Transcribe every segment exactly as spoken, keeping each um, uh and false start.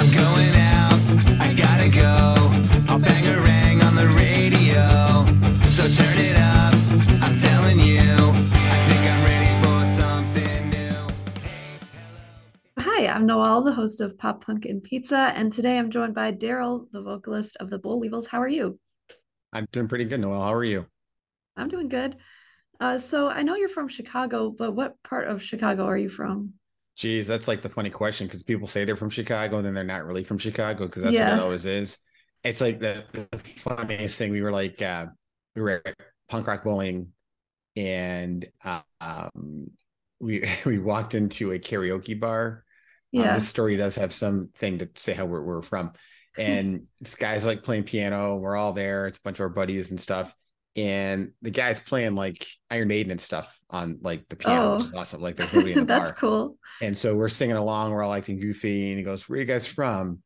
I'm going out, I gotta go. I'll bang a rang on the radio. So turn it up, I'm telling you. I think I'm ready for something new. Hey, hello. Hi, I'm Noel, the host of Pop-Punk and Pizza, and today I'm joined by Daryl, the vocalist of the Bollweevils. How are you? I'm doing pretty good, Noel. How are you? I'm doing good. Uh, so I know you're from Chicago, but what part of Chicago are you from? Geez, that's like the funny question, because people say they're from Chicago and then they're not really from Chicago, because that's yeah. what it always is. It's like the, the funniest thing. We were like, uh, we were at punk rock bowling, and uh, um, we we walked into a karaoke bar. Yeah, um, this story does have something to say how we're, we're from. And this guy's like playing piano. We're all there. It's a bunch of our buddies and stuff. And the guy's playing like Iron Maiden and stuff on like the piano, oh. which is awesome. Like they're really in the That's bar. Cool. And so we're singing along. We're all acting goofy. And he goes, "Where are you guys from?"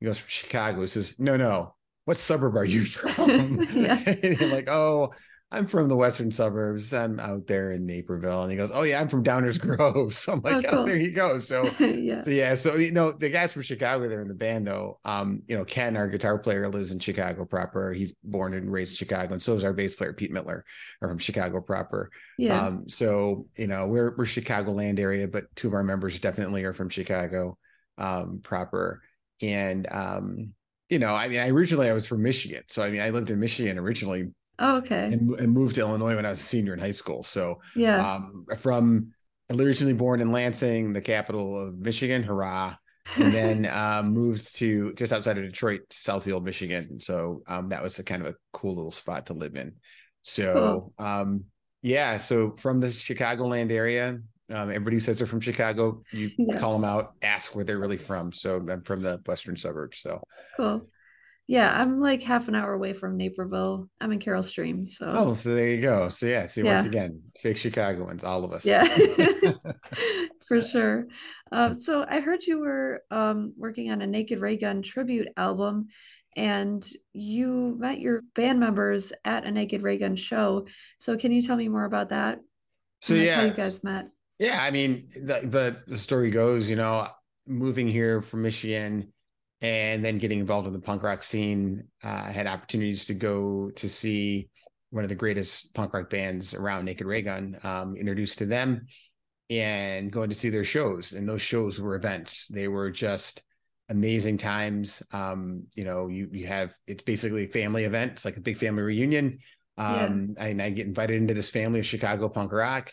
He goes, "From Chicago." He says, "No, no. What suburb are you from?" yeah. And I'm like, "Oh, I'm from the western suburbs. I'm out there in Naperville." And he goes, "Oh yeah, I'm from Downers Grove." So I'm like, "Oh, cool. Oh, there you go." So yeah. so yeah. So you know, the guys from Chicago, they're in the band though. Um, you know, Ken, our guitar player, lives in Chicago proper. He's born and raised in Chicago, and so is our bass player, Pete Mittler, are from Chicago proper. Yeah. Um, so you know, we're we're Chicagoland area, but two of our members definitely are from Chicago um proper. And um, you know, I mean, I originally I was from Michigan. So I mean I lived in Michigan originally. Oh, okay. And, and moved to Illinois when I was a senior in high school. So yeah, um, from originally born in Lansing, the capital of Michigan, hurrah, and then uh, moved to just outside of Detroit, Southfield, Michigan. So um, that was a kind of a cool little spot to live in. So cool. um, yeah, so from the Chicagoland area, um, everybody who says they're from Chicago, you yeah. call them out, ask where they're really from. So I'm from the western suburbs. So cool. Yeah, I'm like half an hour away from Naperville. I'm in Carroll Stream. So oh, so there you go. So yeah, see, yeah. once again, fake Chicagoans, all of us. Yeah, for sure. Um, so I heard you were um, working on a Naked Raygun tribute album, and you met your band members at a Naked Raygun show. So can you tell me more about that? So and yeah, how you guys met? Yeah, I mean, the, the story goes, you know, moving here from Michigan, and then getting involved in the punk rock scene, uh, I had opportunities to go to see one of the greatest punk rock bands around, Naked Raygun, um, introduced to them and going to see their shows. And those shows were events. They were just amazing times. Um, you know, you you have, it's basically a family event. It's like a big family reunion. Um, yeah. And I get invited into this family of Chicago punk rock.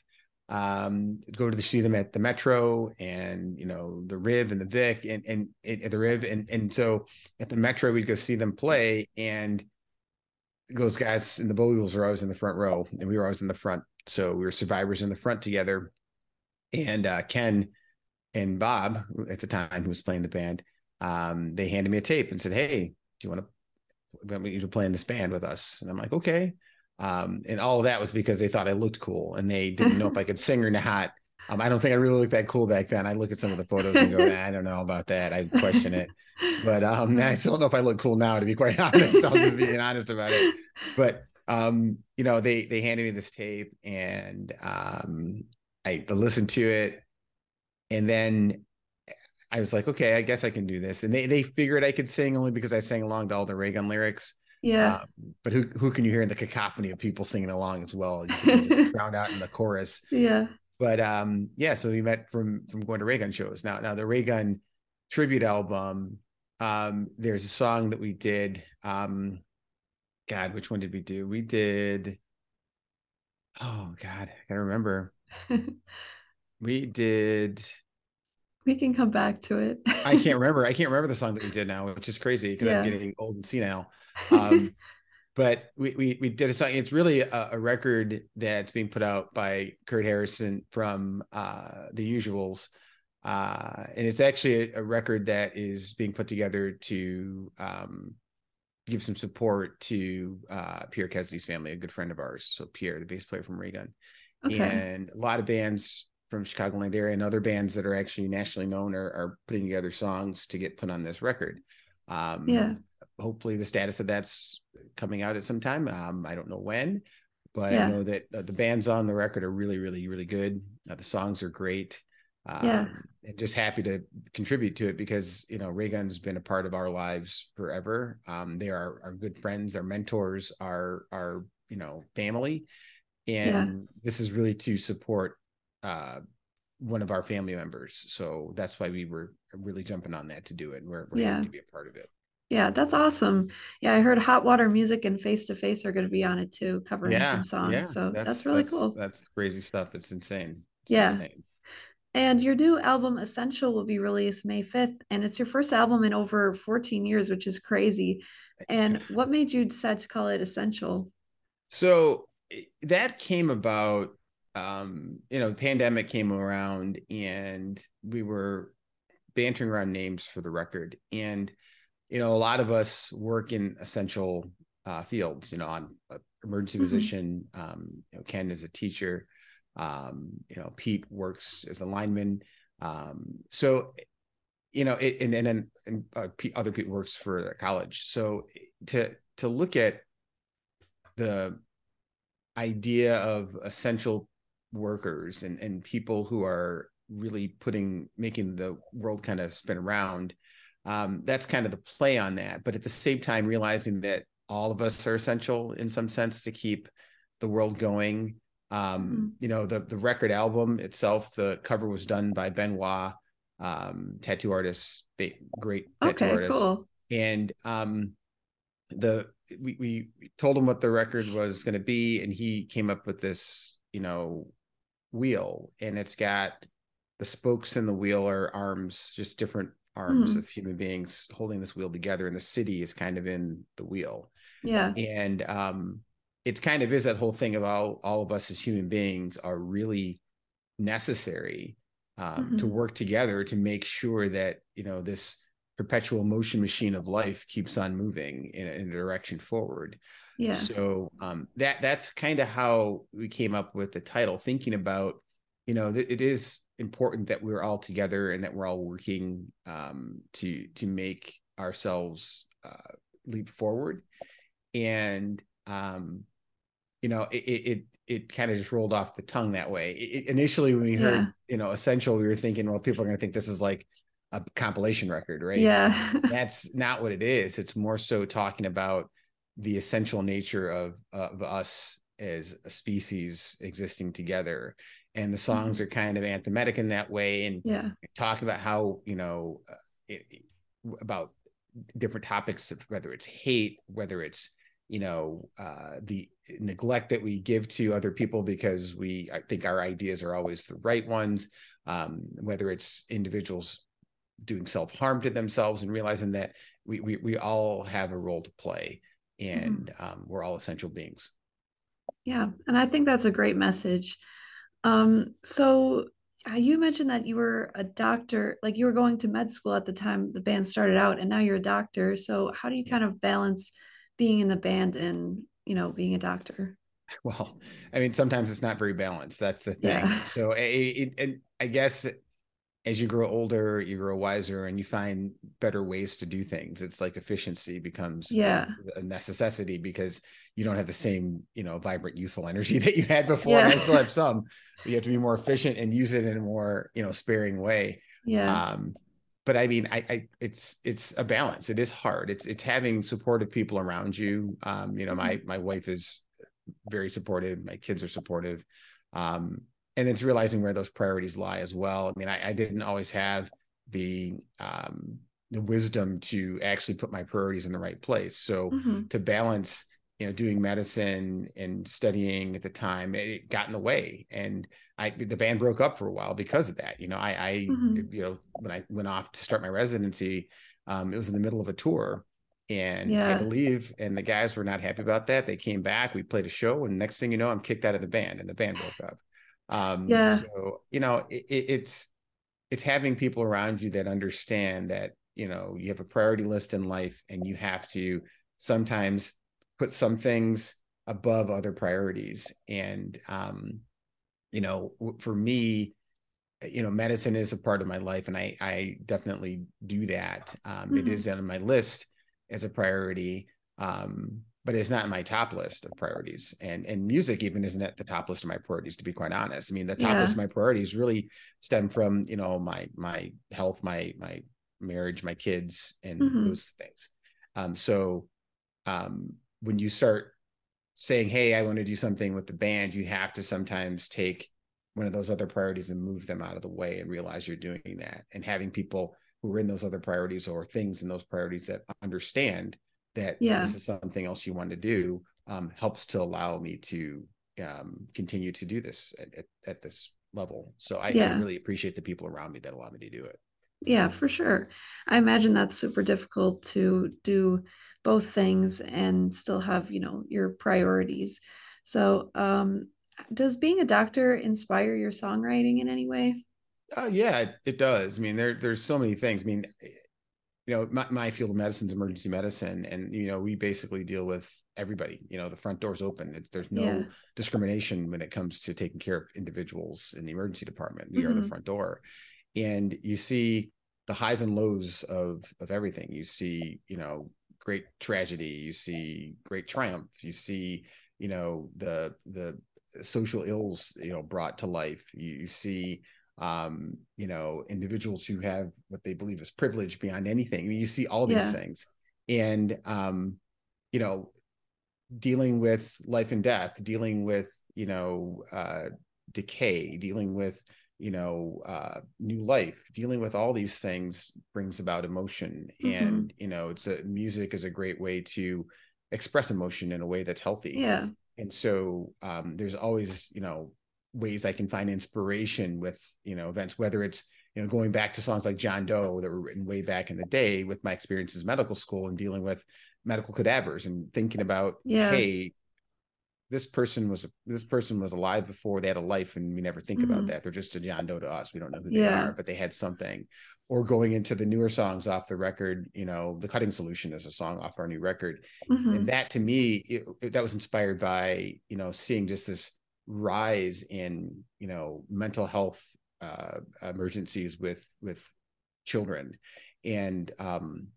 Um, go to the, see them at the Metro and, you know, the Riv and the Vic and, and, and the Riv. And, and so at the Metro, we'd go see them play, and those guys in the Bollweevils were always in the front row, and we were always in the front. So we were survivors in the front together. And, uh, Ken and Bob at the time, who was playing the band, um, they handed me a tape and said, "Hey, do you want to, want you to play in this band with us?" And I'm like, okay. Um, and all of that was because they thought I looked cool, and they didn't know if I could sing or not. Um, I don't think I really looked that cool back then. I look at some of the photos and go, nah, I don't know about that. I question it, but um, I still don't know if I look cool now, to be quite honest. I'll just be honest about it. But um, you know, they they handed me this tape, and um, I listened to it, and then I was like, okay, I guess I can do this. And they they figured I could sing only because I sang along to all the Raygun lyrics. Yeah, um, but who who can you hear in the cacophony of people singing along as well? You can just drown out in the chorus. Yeah, but um, yeah. So we met from from going to Raygun shows. Now, now the Raygun tribute album. Um, there's a song that we did. Um, God, which one did we do? We did. Oh God, I gotta remember. we did. We can come back to it. I can't remember. I can't remember the song that we did now, which is crazy because yeah. I'm getting old and senile. Um, but we, we we did a song. It's really a, a record that's being put out by Kurt Harrison from uh, The Usuals. Uh, and it's actually a, a record that is being put together to um, give some support to uh, Pierre Kesney's family, a good friend of ours. So Pierre, the bass player from Raygun. Okay. And a lot of bands from Chicagoland area and other bands that are actually nationally known are, are putting together songs to get put on this record. Um, yeah. Hopefully the status of that's coming out at some time. Um, I don't know when, but yeah. I know that uh, the bands on the record are really, really, really good. Uh, the songs are great. Um, yeah. And just happy to contribute to it because, you know, Raygun's been a part of our lives forever. Um, they are our good friends, our mentors, our, our, you know, family. And yeah. this is really to support uh, one of our family members. So that's why we were really jumping on that to do it. And we're, we're yeah. happy to be a part of it. Yeah, that's awesome. Yeah, I heard Hot Water Music and Face to Face are going to be on it too, covering yeah, some songs. Yeah, so that's, that's really that's, cool. That's crazy stuff. It's insane. It's yeah. insane. And your new album, Essential, will be released May fifth. And it's your first album in over fourteen years, which is crazy. And what made you decide to call it Essential? So that came about, um, you know, the pandemic came around and we were bantering around names for the record. And, you know, a lot of us work in essential uh, fields, you know, I'm an emergency mm-hmm. physician. Um, you know, Ken is a teacher. Um, you know, Pete works as a lineman. Um, so, you know, it, and, and then and, uh, P, other Pete works for college. So to, to look at the idea of essential workers and, and people who are really putting, making the world kind of spin around, um, that's kind of the play on that. But at the same time, realizing that all of us are essential in some sense to keep the world going. Um, you know, the, the record album itself, the cover was done by Benoit, um, tattoo artist, great tattoo okay, artist. Cool. And, um, the, we, we told him what the record was going to be, and he came up with this, you know, wheel, and it's got the spokes in the wheel are arms, just different arms mm. of human beings holding this wheel together. And the city is kind of in the wheel. Yeah. And, um, it's kind of is that whole thing of all, all of us as human beings are really necessary um, mm-hmm. to work together to make sure that, you know, this perpetual motion machine of life keeps on moving in, in a direction forward. Yeah. So um, that that's kind of how we came up with the title, thinking about, you know, th- it is important that we're all together and that we're all working um, to, to make ourselves uh, leap forward. And, um, you know, it, it, it kind of just rolled off the tongue that way. It, initially when we heard, yeah. you know, Essential, we were thinking, well, people are going to think this is like a compilation record, right? Yeah. That's not what it is. It's more so talking about the essential nature of, of us as a species existing together. And the songs mm-hmm. are kind of anthematic in that way. And yeah. talk about how, you know, it, about different topics, whether it's hate, whether it's, you know, uh, the neglect that we give to other people because we, I think our ideas are always the right ones, um, whether it's individuals doing self-harm to themselves and realizing that we we, we all have a role to play and mm-hmm. um, we're all essential beings. Yeah. And I think that's a great message. Um, so uh, you mentioned that you were a doctor, like you were going to med school at the time the band started out, and now you're a doctor. So how do you kind of balance being in the band and, you know, being a doctor? Well, I mean, sometimes it's not very balanced. That's the thing. Yeah. So it, it, I guess as you grow older, you grow wiser and you find better ways to do things. It's like efficiency becomes yeah. a, a necessity because you don't have the same, you know, vibrant youthful energy that you had before. Yeah. I still have some, but you have to be more efficient and use it in a more, you know, sparing way. Yeah. Um, But I mean, I, I, it's, it's a balance. It is hard. It's, it's having supportive people around you. Um, you know, my, my wife is very supportive. My kids are supportive. Um, and it's realizing where those priorities lie as well. I mean, I, I didn't always have the, um, the wisdom to actually put my priorities in the right place. So mm-hmm. to balance, you know, doing medicine and studying at the time, it got in the way. And I, the band broke up for a while because of that. You know, I, I mm-hmm. you know, when I went off to start my residency, um, it was in the middle of a tour and yeah. I had to leave, and the guys were not happy about that. They came back, we played a show, and next thing you know, I'm kicked out of the band and the band broke up. Um, yeah. So, you know, it, it, it's, it's having people around you that understand that, you know, you have a priority list in life and you have to sometimes put some things above other priorities. And, um, you know, for me, you know, medicine is a part of my life, and I, I definitely do that. Um, mm-hmm. It is on my list as a priority. Um, but it's not in my top list of priorities. And and music even isn't at the top list of my priorities, to be quite honest. I mean, the top yeah. list of my priorities really stem from, you know, my my health, my my marriage, my kids, and mm-hmm. those things. Um, so um, when you start saying, hey, I want to do something with the band, you have to sometimes take one of those other priorities and move them out of the way and realize you're doing that. And having people who are in those other priorities or things in those priorities that understand that yeah. this is something else you want to do um, helps to allow me to um, continue to do this at, at, at this level. So I, yeah. I really appreciate the people around me that allow me to do it. Yeah, for sure. I imagine that's super difficult to do both things and still have, you know, your priorities. So um, does being a doctor inspire your songwriting in any way? Uh, yeah, it, it does. I mean, there there's so many things. I mean, you know, my, my field of medicine is emergency medicine. And, you know, we basically deal with everybody. You know, the front door's open. It's, there's no yeah. discrimination when it comes to taking care of individuals in the emergency department. We mm-hmm. are the front door. And you see the highs and lows of, of everything. You see, you know, great tragedy, you see great triumph, you see, you know, the, the social ills, you know, brought to life. You, you see, um, you know, individuals who have what they believe is privilege beyond anything. I mean, you see all these yeah. things. And, um, you know, dealing with life and death, dealing with, you know, uh, decay, dealing with, you know, uh, new life, dealing with all these things brings about emotion. Mm-hmm. And, you know, it's a, music is a great way to express emotion in a way that's healthy. Yeah. And so um, there's always, you know, ways I can find inspiration with, you know, events, whether it's, you know, going back to songs like John Doe that were written way back in the day with my experiences in medical school and dealing with medical cadavers and thinking about, yeah. hey, this person was this person was alive before, they had a life, and we never think mm-hmm. about that. They're just a John Doe to us. We don't know who they yeah. are, but they had something. Or going into the newer songs off the record, you know, The Cutting Solution is a song off our new record. Mm-hmm. And that to me, it, it, that was inspired by, you know, seeing just this rise in, you know, mental health uh, emergencies with, with children. And, um,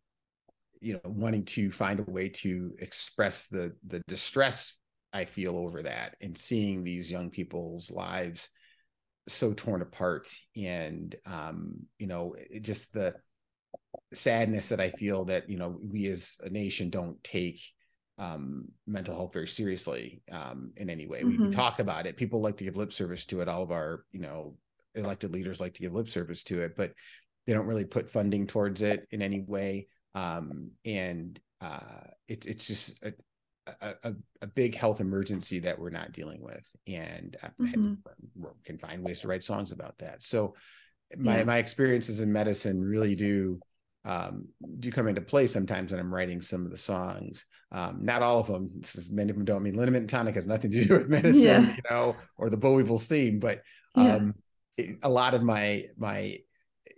you know, wanting to find a way to express the the distress I feel over that, and seeing these young people's lives so torn apart, and um, you know, it, just the sadness that I feel that, you know, we as a nation don't take um, mental health very seriously um, in any way. Mm-hmm. We, we talk about it. People like to give lip service to it. All of our, you know, elected leaders like to give lip service to it, but they don't really put funding towards it in any way. Um, and uh, it's it's just a, A, a, a big health emergency that we're not dealing with, and I mm-hmm. can find ways to write songs about that. So my, yeah. my experiences in medicine really do um, do come into play sometimes when I'm writing some of the songs. Um, not all of them. This is, many of them don't. I mean, Liniment and Tonic has nothing to do with medicine, yeah. you know, or the Bollweevils theme, but um, yeah. it, a lot of my my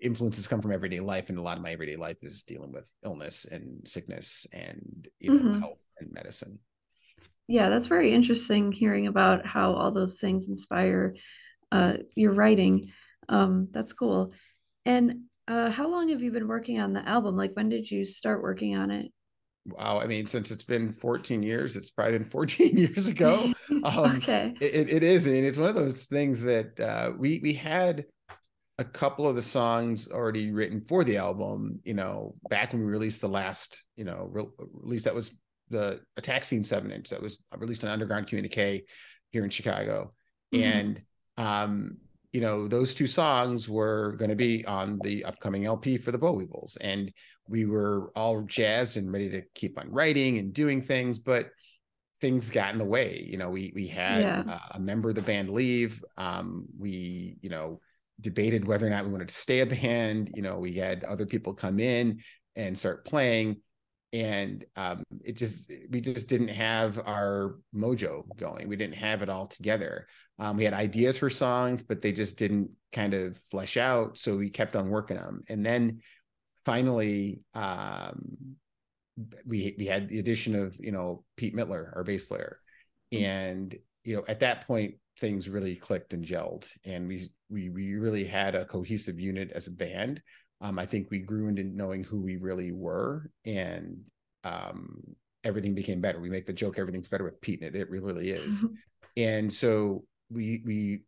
influences come from everyday life, and a lot of my everyday life is dealing with illness and sickness and, you know, mm-hmm. health and medicine. Yeah, that's very interesting, hearing about how all those things inspire uh, your writing. Um, that's cool. And uh, how long have you been working on the album? Like, when did you start working on it? Wow. I mean, since it's been fourteen years, it's probably been fourteen years ago. Um, okay. It, it is. And it's one of those things that uh, we, we had a couple of the songs already written for the album, you know, back when we released the last, you know, re- release that was the Attack Scene seven inch that was released on Underground Communique here in Chicago. Mm-hmm. And, um, you know, those two songs were going to be on the upcoming L P for the Bollweevils. And we were all jazzed and ready to keep on writing and doing things, but things got in the way. You know, we, we had yeah. uh, a member of the band leave. Um, we, you know, debated whether or not we wanted to stay a band. You know, we had other people come in and start playing. And um, it just, we just didn't have our mojo going. We didn't have it all together. Um, we had ideas for songs, but they just didn't kind of flesh out. So we kept on working them. And then finally, um, we we had the addition of, you know, Pete Mittler, our bass player. And, you know, at that point, things really clicked and gelled. And we, we, we really had a cohesive unit as a band. Um, I think we grew into knowing who we really were, and um, everything became better. We make the joke, everything's better with Pete, and it, it really is. And so we we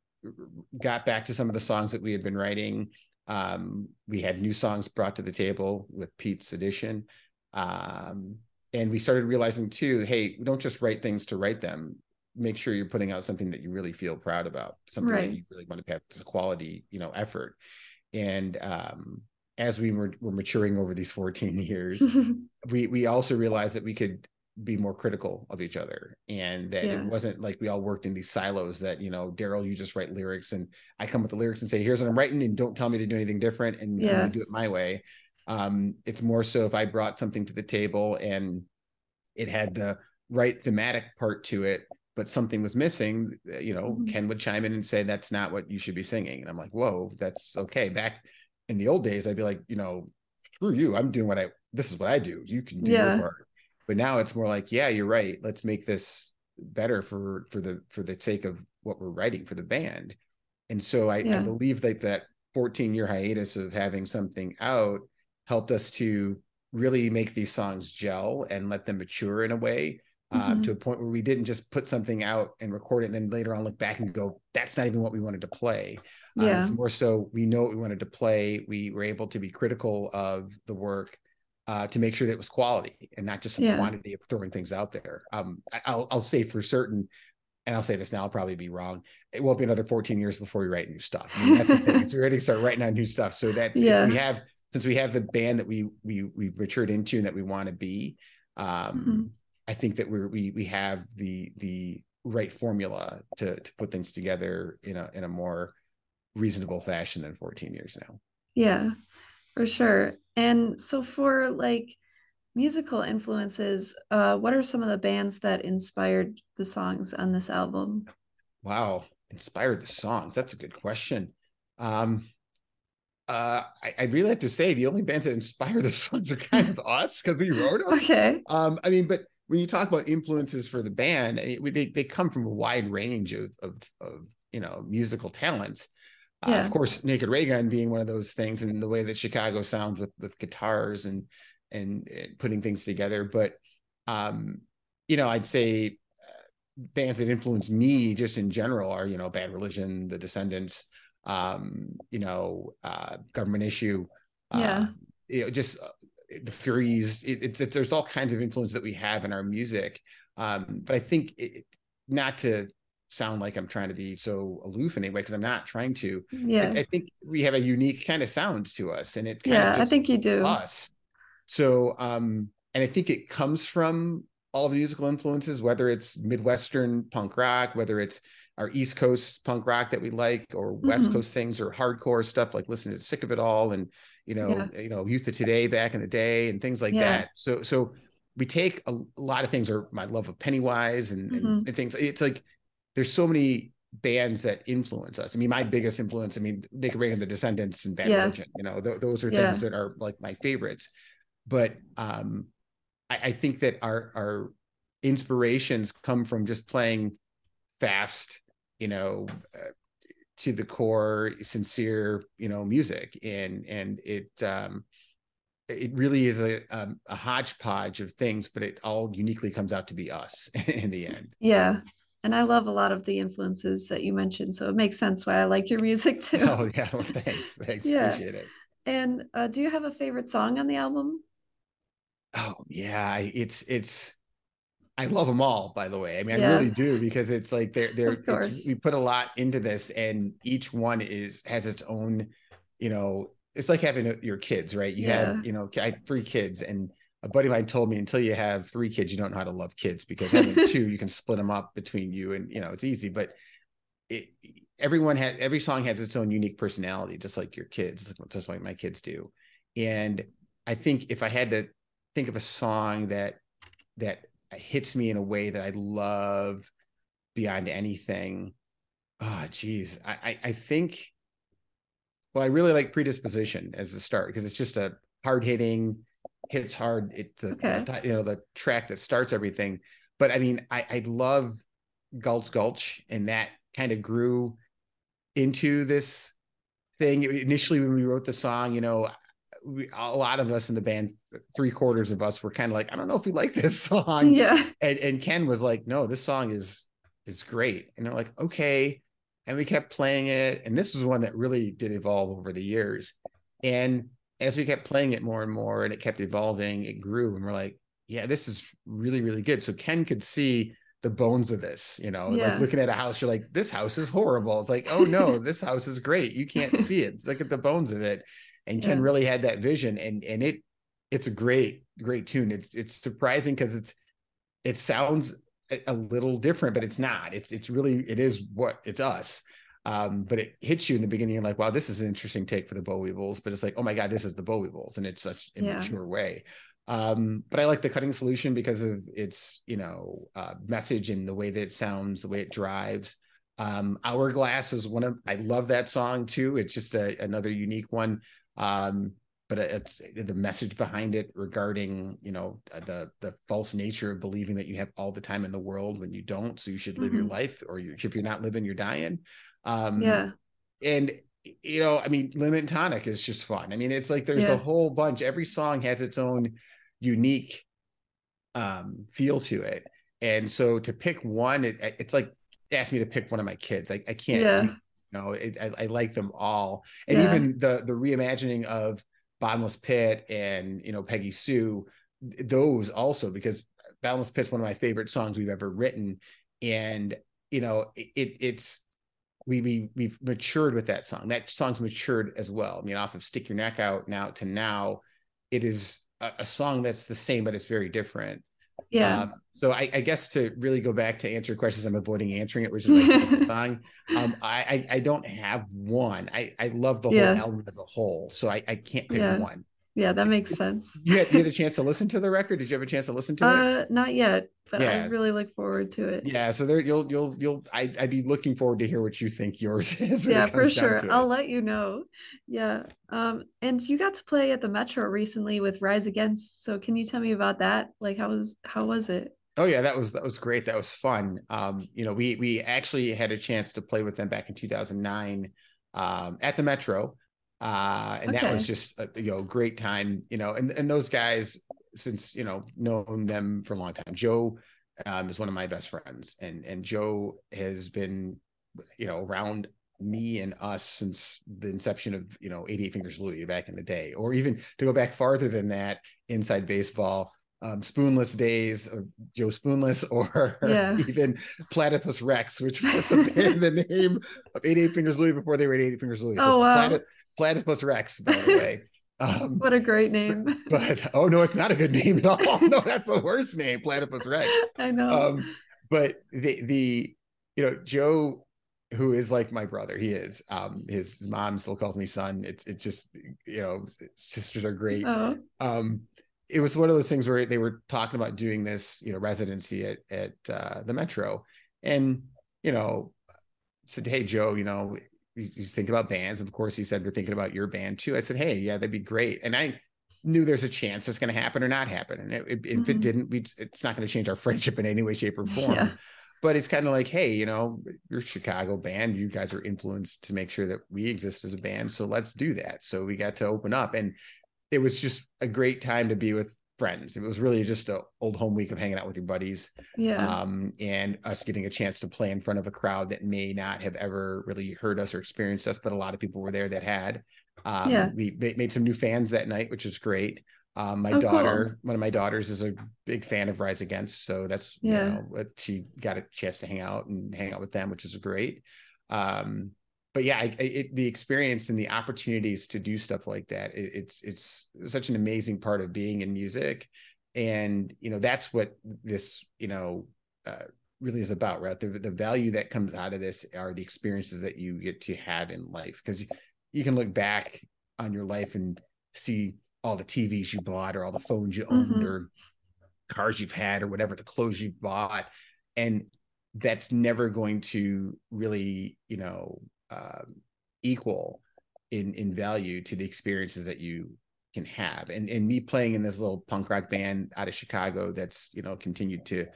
got back to some of the songs that we had been writing. Um, we had new songs brought to the table with Pete's edition. Um, and we started realizing too, hey, don't just write things to write them. Make sure you're putting out something that you really feel proud about, something right. that you really want to pass as a quality, you know, effort. And um, as we were, were maturing over these fourteen years, we we also realized that we could be more critical of each other, and that yeah. it wasn't like we all worked in these silos that, you know, Daryl, you just write lyrics and I come with the lyrics and say, here's what I'm writing and don't tell me to do anything different. And yeah. I'm gonna do it my way. Um, it's more so if I brought something to the table and it had the right thematic part to it, but something was missing, you know, mm-hmm. Ken would chime in and say, that's not what you should be singing. And I'm like, whoa, that's okay. Back in the old days, I'd be like, you know, screw you, I'm doing what I, this is what I do. You can do yeah. your part. But now it's more like, yeah, you're right. Let's make this better for, for the, for the sake of what we're writing for the band. And so I, yeah. I believe that that fourteen year hiatus of having something out helped us to really make these songs gel and let them mature in a way mm-hmm. um, to a point where we didn't just put something out and record it and then later on look back and go, that's not even what we wanted to play. Yeah. Um, it's more so we know what we wanted to play. We were able to be critical of the work Uh, to make sure that it was quality and not just some yeah. quantity of throwing things out there. Um, I, I'll, I'll say for certain, and I'll say this now, I'll probably be wrong, it won't be another fourteen years before we write new stuff. I mean, that's the thing. It's, we already start writing on new stuff. So that yeah. we have, since we have the band that we, we, we've matured into and that we want to be, um, mm-hmm. I think that we're, we, we have the, the right formula to, to put things together in a, in a more reasonable fashion than fourteen years now. Yeah. For sure. And so for like musical influences, uh, what are some of the bands that inspired the songs on this album? Wow. Inspired the songs. That's a good question. Um, uh, I, I'd really like to say the only bands that inspire the songs are kind of us because we wrote them. Okay. Um, I mean, but when you talk about influences for the band, I mean, they, they come from a wide range of, of, of you know, musical talents. Uh, yeah. Of course, Naked Raygun being one of those things, and the way that Chicago sounds with with guitars and and, and putting things together. But um, you know, I'd say bands that influence me just in general are, you know, Bad Religion, The Descendants, um, you know, uh, Government Issue, uh, yeah, you know, just uh, the Furies. It, it's, it's there's all kinds of influence that we have in our music, um, but I think it, not to sound like I'm trying to be so aloof in any way, because I'm not trying to. Yeah. I, I think we have a unique kind of sound to us, and it kind yeah, of just I think you do us. So, um, and I think it comes from all the musical influences, whether it's Midwestern punk rock, whether it's our East Coast punk rock that we like, or West mm-hmm. Coast things, or hardcore stuff like listening to Sick of It All, and you know, yeah. you know, Youth of Today back in the day, and things like yeah. that. So, so we take a, a lot of things, or my love of Pennywise and, mm-hmm. and, and things. It's like there's so many bands that influence us. I mean, my biggest influence, I mean, Naked Raygun, The Descendants, and Bad yeah. Religion, you know, th- those are yeah. things that are like my favorites. But um, I-, I think that our, our inspirations come from just playing fast, you know, uh, to the core, sincere, you know, music. And, and it, um, it really is a, um, a hodgepodge of things, but it all uniquely comes out to be us in the end. Yeah. And I love a lot of the influences that you mentioned, so it makes sense why I like your music too. Oh yeah, well, thanks, thanks, yeah. appreciate it. And uh, do you have a favorite song on the album? Oh yeah, it's it's. I love them all, by the way. I mean, yeah. I really do, because it's like they're they're. Of course. It's, we put a lot into this, and each one is has its own, you know, it's like having a, your kids, right? You yeah. had, you know, I had three kids, and a buddy of mine told me, until you have three kids, you don't know how to love kids, because having two, you can split them up between you and, you know, it's easy, but it, everyone has, every song has its own unique personality, just like your kids, just like my kids do. And I think if I had to think of a song that, that hits me in a way that I love beyond anything, oh, geez, I, I, I think, well, I really like Predisposition as the start, because it's just a hard hitting, hits hard, it's the okay. you know, the track that starts everything. But I mean, I, I love Gulch Gulch, and that kind of grew into this thing. Initially when we wrote the song, you know, we, a lot of us in the band, three quarters of us were kind of like, I don't know if we like this song. Yeah. And, and Ken was like, no, this song is, is great. And they're like, okay. And we kept playing it. And this was one that really did evolve over the years. And as we kept playing it more and more, and it kept evolving, it grew. And we're like, yeah, this is really, really good. So Ken could see the bones of this, you know, yeah. like looking at a house, you're like, this house is horrible. It's like, oh no, this house is great. You can't see it. It's like at the bones of it. And Ken yeah. really had that vision. And, and it, it's a great, great tune. It's, it's surprising because it's, it sounds a, a little different, but it's not, it's, it's really, it is what it's us. Um, but it hits you in the beginning. You're like, wow, this is an interesting take for the Bollweevils, but it's like, oh my God, this is the Bollweevils. And it's such an yeah. immature way. Um, but I like the Cutting Solution because of its, you know, uh, message and the way that it sounds, the way it drives. Um, Hourglass is one of, I love that song too. It's just a, another unique one. Um, but it's the message behind it regarding, you know, the, the false nature of believing that you have all the time in the world when you don't. So you should live mm-hmm. your life, or you, if you're not living, you're dying. Um, yeah. And you know, I mean, Limit and Tonic is just fun. I mean, it's like, there's yeah. a whole bunch, every song has its own unique um feel to it, and so to pick one, it, it's like ask me to pick one of my kids. I, I can't yeah. you know it, I, I like them all. And yeah. even the the reimagining of Bottomless Pit and, you know, Peggy Sue, those also, because Bottomless Pit's one of my favorite songs we've ever written. And you know, it it's we we we've matured with that song. That song's matured as well. I mean, off of Stick Your Neck Out now to now, it is a song that's the same, but it's very different. Yeah. Um, so I, I guess to really go back to answer questions, I'm avoiding answering it, which is like the song. Um, I, I I don't have one. I, I love the yeah. whole album as a whole, so I, I can't pick yeah. one. Yeah, that makes sense. You had, you had a chance to listen to the record. Did you have a chance to listen to uh, it? Not yet, but yeah. I really look forward to it. Yeah, so there you'll you'll you'll. I I'd be looking forward to hear what you think yours is. Yeah, for sure. I'll let you know. Yeah, um, and you got to play at the Metro recently with Rise Against. So can you tell me about that? Like, how was how was it? Oh yeah, that was that was great. That was fun. Um, you know, we we actually had a chance to play with them back in two thousand nine um, at the Metro. Uh, and okay. that was just a, you know, great time, you know, and, and those guys, since, you know, known them for a long time. Joe, um, is one of my best friends, and, and Joe has been, you know, around me and us since the inception of, you know, eighty-eight Fingers Louie back in the day, or even to go back farther than that, Inside Baseball, um, Spoonless days of Joe Spoonless, or yeah. even Platypus Rex, which was the name of eighty-eight Fingers Louie before they were eighty-eight Fingers Louie. Oh, so wow. Platy- Platypus Rex, by the way. Um, what a great name. But, oh no, it's not a good name at all. No, that's the worst name, Platypus Rex. I know. Um, but the, the, you know, Joe, who is like my brother, he is. Um, his mom still calls me son. It's, it's just, you know, sisters are great. Oh. Um, it was one of those things where they were talking about doing this, you know, residency at, at uh, the Metro. And, you know, said, hey, Joe, you know, you think about bands. Of course, he said, we're thinking about your band too. I said, hey, yeah, that'd be great. And I knew there's a chance it's going to happen or not happen. And it, it, mm-hmm. if it didn't, we'd, it's not going to change our friendship in any way, shape or form, yeah. but it's kind of like, hey, you know, you're a Chicago band. You guys are influenced to make sure that we exist as a band. So let's do that. So we got to open up, and it was just a great time to be with friends. It was really just an old home week of hanging out with your buddies, yeah. Um, and us getting a chance to play in front of a crowd that may not have ever really heard us or experienced us, but a lot of people were there that had. Um, yeah. We made some new fans that night, which was great. Um, my oh, daughter, cool. one of my daughters, is a big fan of Rise Against, so that's yeah. you know, she got a chance to hang out and hang out with them, which is great. Um, but yeah, I, it, the experience and the opportunities to do stuff like that, it, it's it's such an amazing part of being in music. And, you know, that's what this, you know, uh, really is about, right? The, the value that comes out of this are the experiences that you get to have in life, because you can look back on your life and see all the T Vs you bought, or all the phones you owned, mm-hmm. or cars you've had, or whatever, the clothes you bought. And that's never going to really, you know, Um, equal in in value to the experiences that you can have. And and me playing in this little punk rock band out of Chicago that's, you know, continued to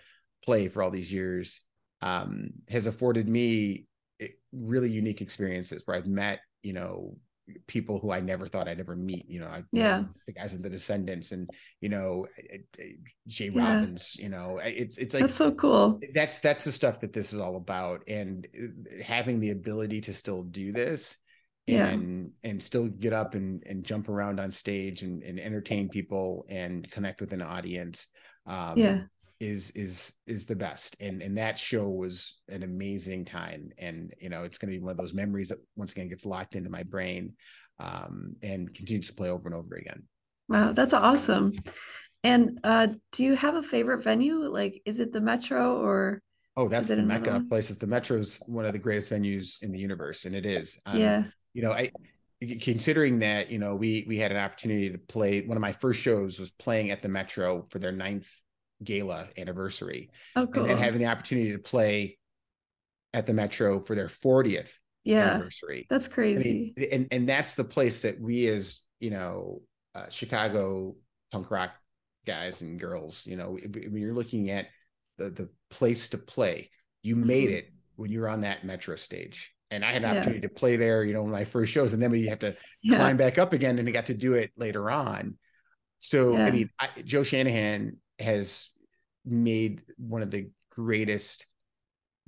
play for all these years, um, has afforded me really unique experiences where I've met, you know, people who I never thought I'd ever meet, you know, I, yeah. you know, the guys in the Descendants and, you know, Jay yeah. Robbins, you know, it's, it's like, that's so cool. That's, that's the stuff that this is all about. And having the ability to still do this and, yeah. and still get up and, and jump around on stage and, and entertain people and connect with an audience um, yeah. is, is, is the best. And, and that show was an amazing time. And, you know, it's going to be one of those memories that once again gets locked into my brain um, and continues to play over and over again. Wow. That's awesome. And uh, do you have a favorite venue? Like, is it the Metro or? Oh, that's the Mecca of places. The Metro's one of the greatest venues in the universe. And it is, um, yeah. you know, I, considering that, you know, we, we had an opportunity to play. One of my first shows was playing at the Metro for their ninth gala anniversary. Oh, cool. And, and having the opportunity to play at the Metro for their fortieth yeah, anniversary. That's crazy. I mean, and, and that's the place that we, as you know, uh, Chicago punk rock guys and girls, you know, when you're looking at the, the place to play, you made it when you're on that Metro stage. And I had an yeah. opportunity to play there, you know, my first shows, and then we have to yeah. climb back up again, and I got to do it later on. So, yeah. I mean, I, Joe Shanahan has made one of the greatest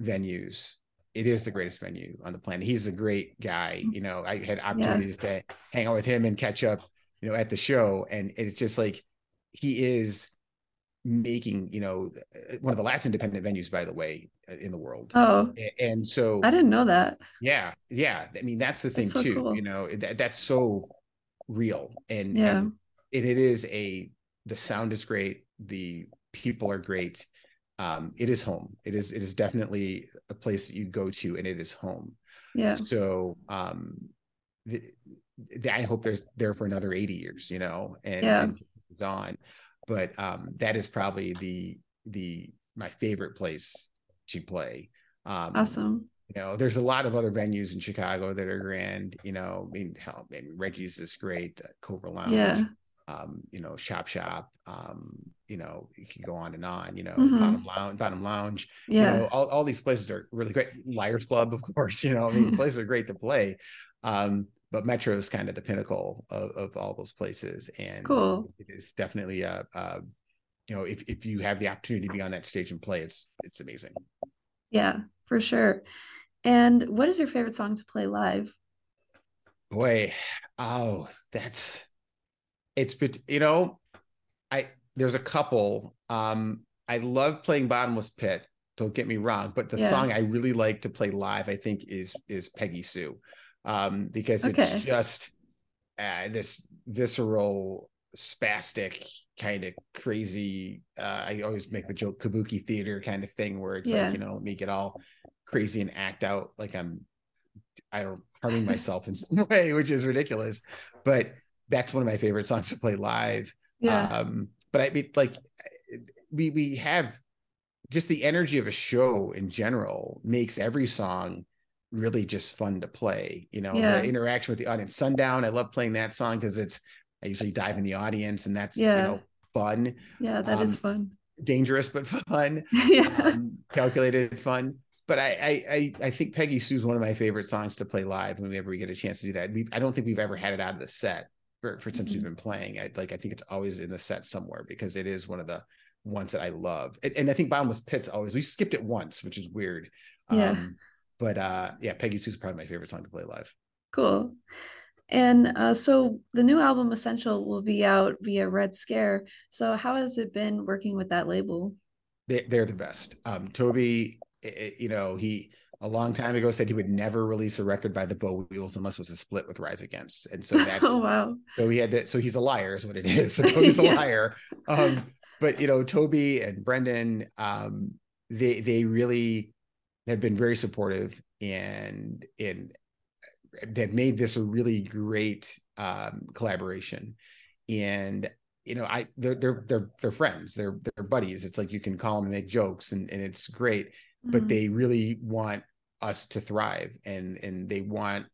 venues. It is the greatest venue on the planet. He's a great guy. You know, I had opportunities yeah. to hang out with him and catch up, you know, at the show. And it's just like, he is making, you know, one of the last independent venues, by the way, in the world. Oh, and so I didn't know that. Yeah, yeah. I mean, that's the thing, that's so too. Cool. You know, that, that's so real, and yeah, and it, it is a. The sound is great. The people are great. Um, it is home. It is. It is definitely a place that you go to, and it is home. Yeah. So, um, the, the, I hope there's there for another eighty years. You know, and, yeah. and gone. But um, that is probably the the my favorite place to play. Um, awesome. You know, there's a lot of other venues in Chicago that are grand. You know, I mean, hell, I mean, Reggie's is great. Uh, Cobra Lounge. Yeah. Um, you know, Chop Shop. Um, you know, you can go on and on. You know, mm-hmm. Bottom Lounge. Bottom Lounge. Yeah. You know, all all these places are really great. Liars Club, of course. You know, I mean, places are great to play. Um, But Metro is kind of the pinnacle of, of all those places. And cool. it is definitely, a, a, you know, if, if you have the opportunity to be on that stage and play, it's it's amazing. Yeah, for sure. And what is your favorite song to play live? Boy, oh, that's, it's, you know, I there's a couple. Um, I love playing Bottomless Pit, don't get me wrong, but the yeah. song I really like to play live, I think, is is Peggy Sue. Um, because it's okay. just uh, this visceral, spastic, kind of crazy. Uh, I always make the joke kabuki theater kind of thing where it's yeah. like, you know, me get all crazy and act out like I'm, I don't harming myself in some way, which is ridiculous. But that's one of my favorite songs to play live. Yeah. Um, but I mean, like, we we have just the energy of a show in general makes every song really just fun to play, you know, yeah. the interaction with the audience. Sundown, I love playing that song because it's, I usually dive in the audience, and that's, yeah. you know, fun. Yeah, that um, is fun. Dangerous, but fun. yeah. um, calculated fun. But I, I, I think Peggy Sue's one of my favorite songs to play live whenever we get a chance to do that. We, I don't think we've ever had it out of the set for, for since mm-hmm. we've been playing. I, like, I think it's always in the set somewhere because it is one of the ones that I love. And, and I think Bottomless Pit's always, we skipped it once, which is weird. Yeah. Um, But uh, yeah, Peggy Sue's probably my favorite song to play live. Cool. And uh, so the new album Essential will be out via Red Scare. So how has it been working with that label? They, they're the best. Um, Toby, it, you know, he a long time ago said he would never release a record by the Bollweevils unless it was a split with Rise Against. And so that's oh, wow. so he had to, so he's a liar is what it is. So Toby's yeah. a liar. Um, but you know, Toby and Brendan, um, they they really have been very supportive and and that made this a really great um, collaboration. And you know, I they're they're they're they're friends, they're they're buddies. It's like you can call them and make jokes, and and it's great. Mm-hmm. But they really want us to thrive, and and they want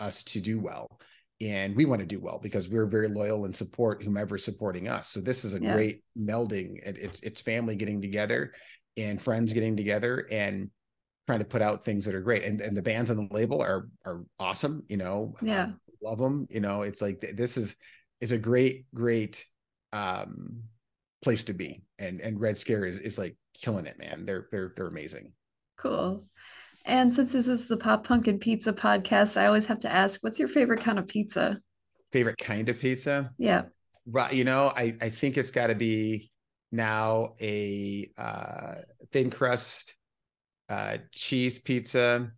us to do well, and we want to do well because we're very loyal and support whomever's supporting us. So this is a yeah. great melding. It, it's it's family getting together, and friends getting together, and trying to put out things that are great. And and the bands on the label are are awesome, you know. Yeah. Um, love them. You know, it's like th- this is is a great, great um, place to be. And and Red Scare is is like killing it, man. They're they're they're amazing. Cool. And since this is the Pop Punk and Pizza podcast, I always have to ask, what's your favorite kind of pizza? Favorite kind of pizza? Yeah. You know, I, I think it's got to be now a uh, thin crust uh, cheese pizza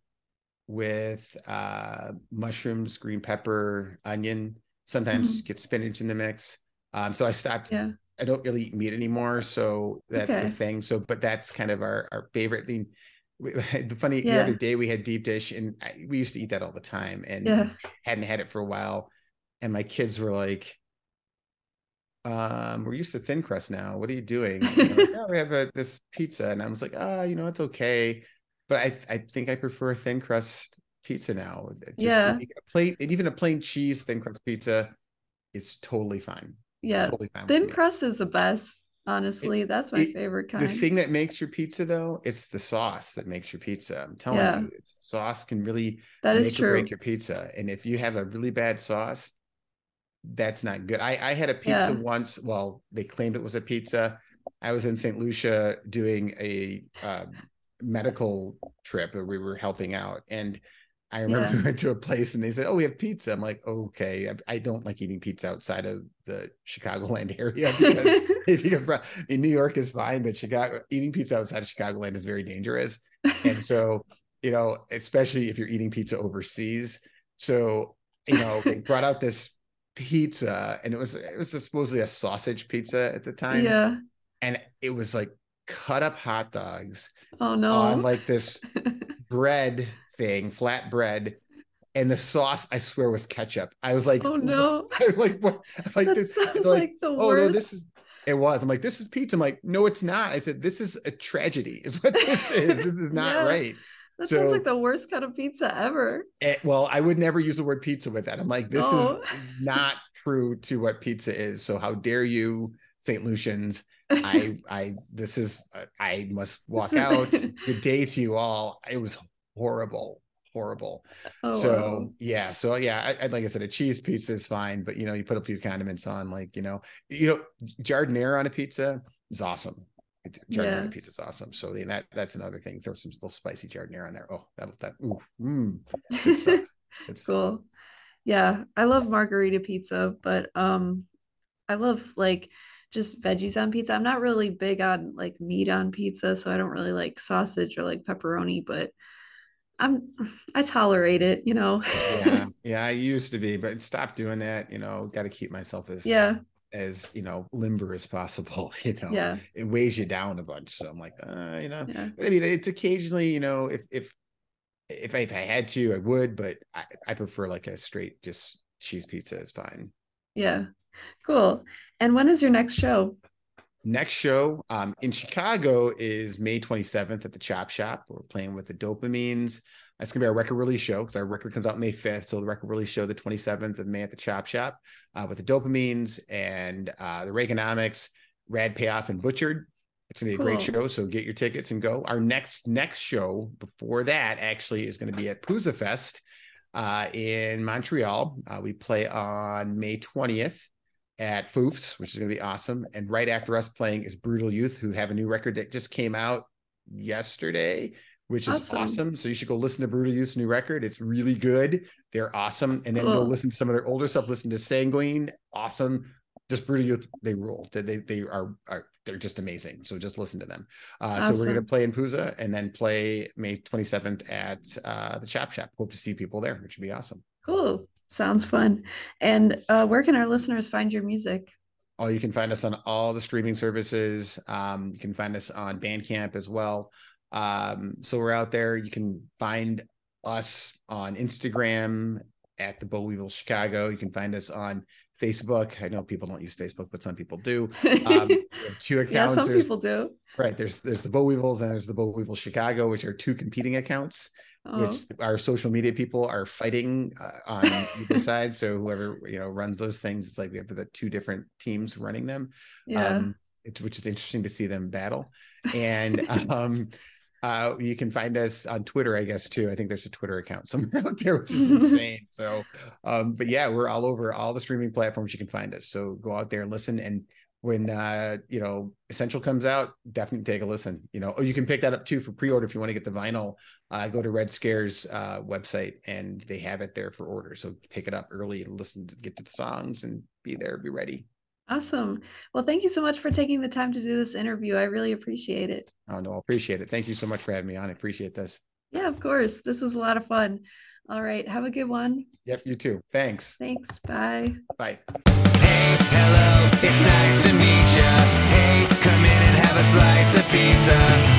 with uh, mushrooms, green pepper, onion, sometimes mm-hmm. get spinach in the mix. Um, so I stopped. Yeah. I don't really eat meat anymore. So that's okay. the thing. So, but that's kind of our, our favorite thing. We, the funny, yeah. the other day we had deep dish and I, we used to eat that all the time and yeah. hadn't had it for a while. And my kids were like, um, we're used to thin crust now. What are you doing? And like, oh, we have a, this pizza. And I was like, ah, oh, you know, it's okay. But I, I think I prefer a thin crust pizza now. Just yeah. a plate, and even a plain cheese thin crust pizza is totally fine. Yeah. Totally fine thin crust is the best. Honestly, it, that's my it, favorite kind. The thing that makes your pizza, though, it's the sauce that makes your pizza. I'm telling yeah. you, it's, sauce can really that make is true. Or break your pizza. And if you have a really bad sauce, that's not good. I, I had a pizza yeah. once. Well, they claimed it was a pizza. I was in Saint Lucia doing a uh, medical trip where we were helping out. And I remember yeah. going to a place and they said, oh, we have pizza. I'm like, okay, I, I don't like eating pizza outside of the Chicagoland area. Because if you come from, I mean, New York is fine, but Chicago, eating pizza outside of Chicagoland is very dangerous. And so, you know, especially if you're eating pizza overseas. So, you know, they brought out this pizza and it was, it was supposedly a sausage pizza at the time. Yeah. And it was like cut up hot dogs. Oh, no. On like this bread thing, flat bread, and the sauce I swear was ketchup. I was like, oh no, I'm like what? I'm like that this sounds like, like the oh, worst. No, this is it was. I'm like, this is pizza. I'm like, no, it's not. I said, this is a tragedy. Is what this is. This is not yeah. right. That so, sounds like the worst kind of pizza ever. It, well, I would never use the word pizza with that. I'm like, this no. is not true to what pizza is. So how dare you, Saint Lucians? I, I, this is. I must walk out. Good day to you all. It was. horrible horrible oh, so wow. yeah so yeah I, I like I said, a cheese pizza is fine, but you know, you put a few condiments on, like, you know you know jardinera on a pizza is awesome. Jardinera yeah. on a pizza is awesome. So then that that's another thing, throw some little spicy jardinera on there. Oh, that that ooh, mm, good stuff. Good stuff. Cool. Yeah, I love margarita pizza, but um I love like just veggies on pizza. I'm not really big on like meat on pizza, so I don't really like sausage or like pepperoni, but I'm, I tolerate it, you know. yeah, yeah, I used to be, but stop doing that. You know, got to keep myself as, yeah. as, you know, limber as possible. You know, yeah. it weighs you down a bunch. So I'm like, uh, you know, yeah. I mean, it's occasionally, you know, if, if, if I, if I had to, I would, but I, I prefer like a straight, just cheese pizza is fine. Yeah. Cool. And when is your next show? Next show um, in Chicago is May twenty-seventh at the Chop Shop. We're playing with the Dopamines. That's going to be our record release show because our record comes out May fifth. So the record release show, the twenty-seventh of May at the Chop Shop uh, with the Dopamines and uh, the Raygonomics, Rad Payoff and Butchered. It's going to be a cool. great show. So get your tickets and go. Our next next show before that actually is going to be at Pooza Fest uh, in Montreal. Uh, we play on May twentieth. At Foof's, which is going to be awesome. And right after us playing is Brutal Youth, who have a new record that just came out yesterday, which is awesome. awesome. So you should go listen to Brutal Youth's new record. It's really good. They're awesome. And then cool. go listen to some of their older stuff. Listen to Sanguine. Awesome. Just Brutal Youth, they rule. They, they, they are, are, they're just amazing. So just listen to them. Uh, awesome. So we're going to play in Pooza and then play May twenty-seventh at uh, the Chop Shop. Hope to see people there, which would be awesome. Cool. Sounds fun. And uh, where can our listeners find your music? Oh, you can find us on all the streaming services. Um, you can find us on Bandcamp as well. Um, so we're out there. You can find us on Instagram at The Bollweevils Chicago. You can find us on Facebook. I know people don't use Facebook, but some people do. Um, we have two accounts. yeah, some there's, people do. Right. There's there's The Bollweevils and there's The Bollweevils Chicago, which are two competing accounts. Oh. Which our social media people are fighting uh, on either side. So whoever, you know, runs those things, it's like we have the two different teams running them, yeah. um, it, which is interesting to see them battle. And um, Uh, you can find us on Twitter, I guess, too. I think there's a Twitter account somewhere out there, which is insane. So, um, but yeah, we're all over all the streaming platforms you can find us. So go out there and listen. And when, uh, you know, Essential comes out, definitely take a listen. You know, or you can pick that up too for pre-order if you want to get the vinyl. Uh, go to Red Scare's uh, website and they have it there for order. So pick it up early and listen to get to the songs and be there, be ready. Awesome. Well, thank you so much for taking the time to do this interview. I really appreciate it. Oh, no, I appreciate it. Thank you so much for having me on. I appreciate this. Yeah, of course. This was a lot of fun. All right. Have a good one. Yep, you too. Thanks. Thanks. Bye. Bye. Hey, hello. It's nice to meet you. Hey, come in and have a slice of pizza.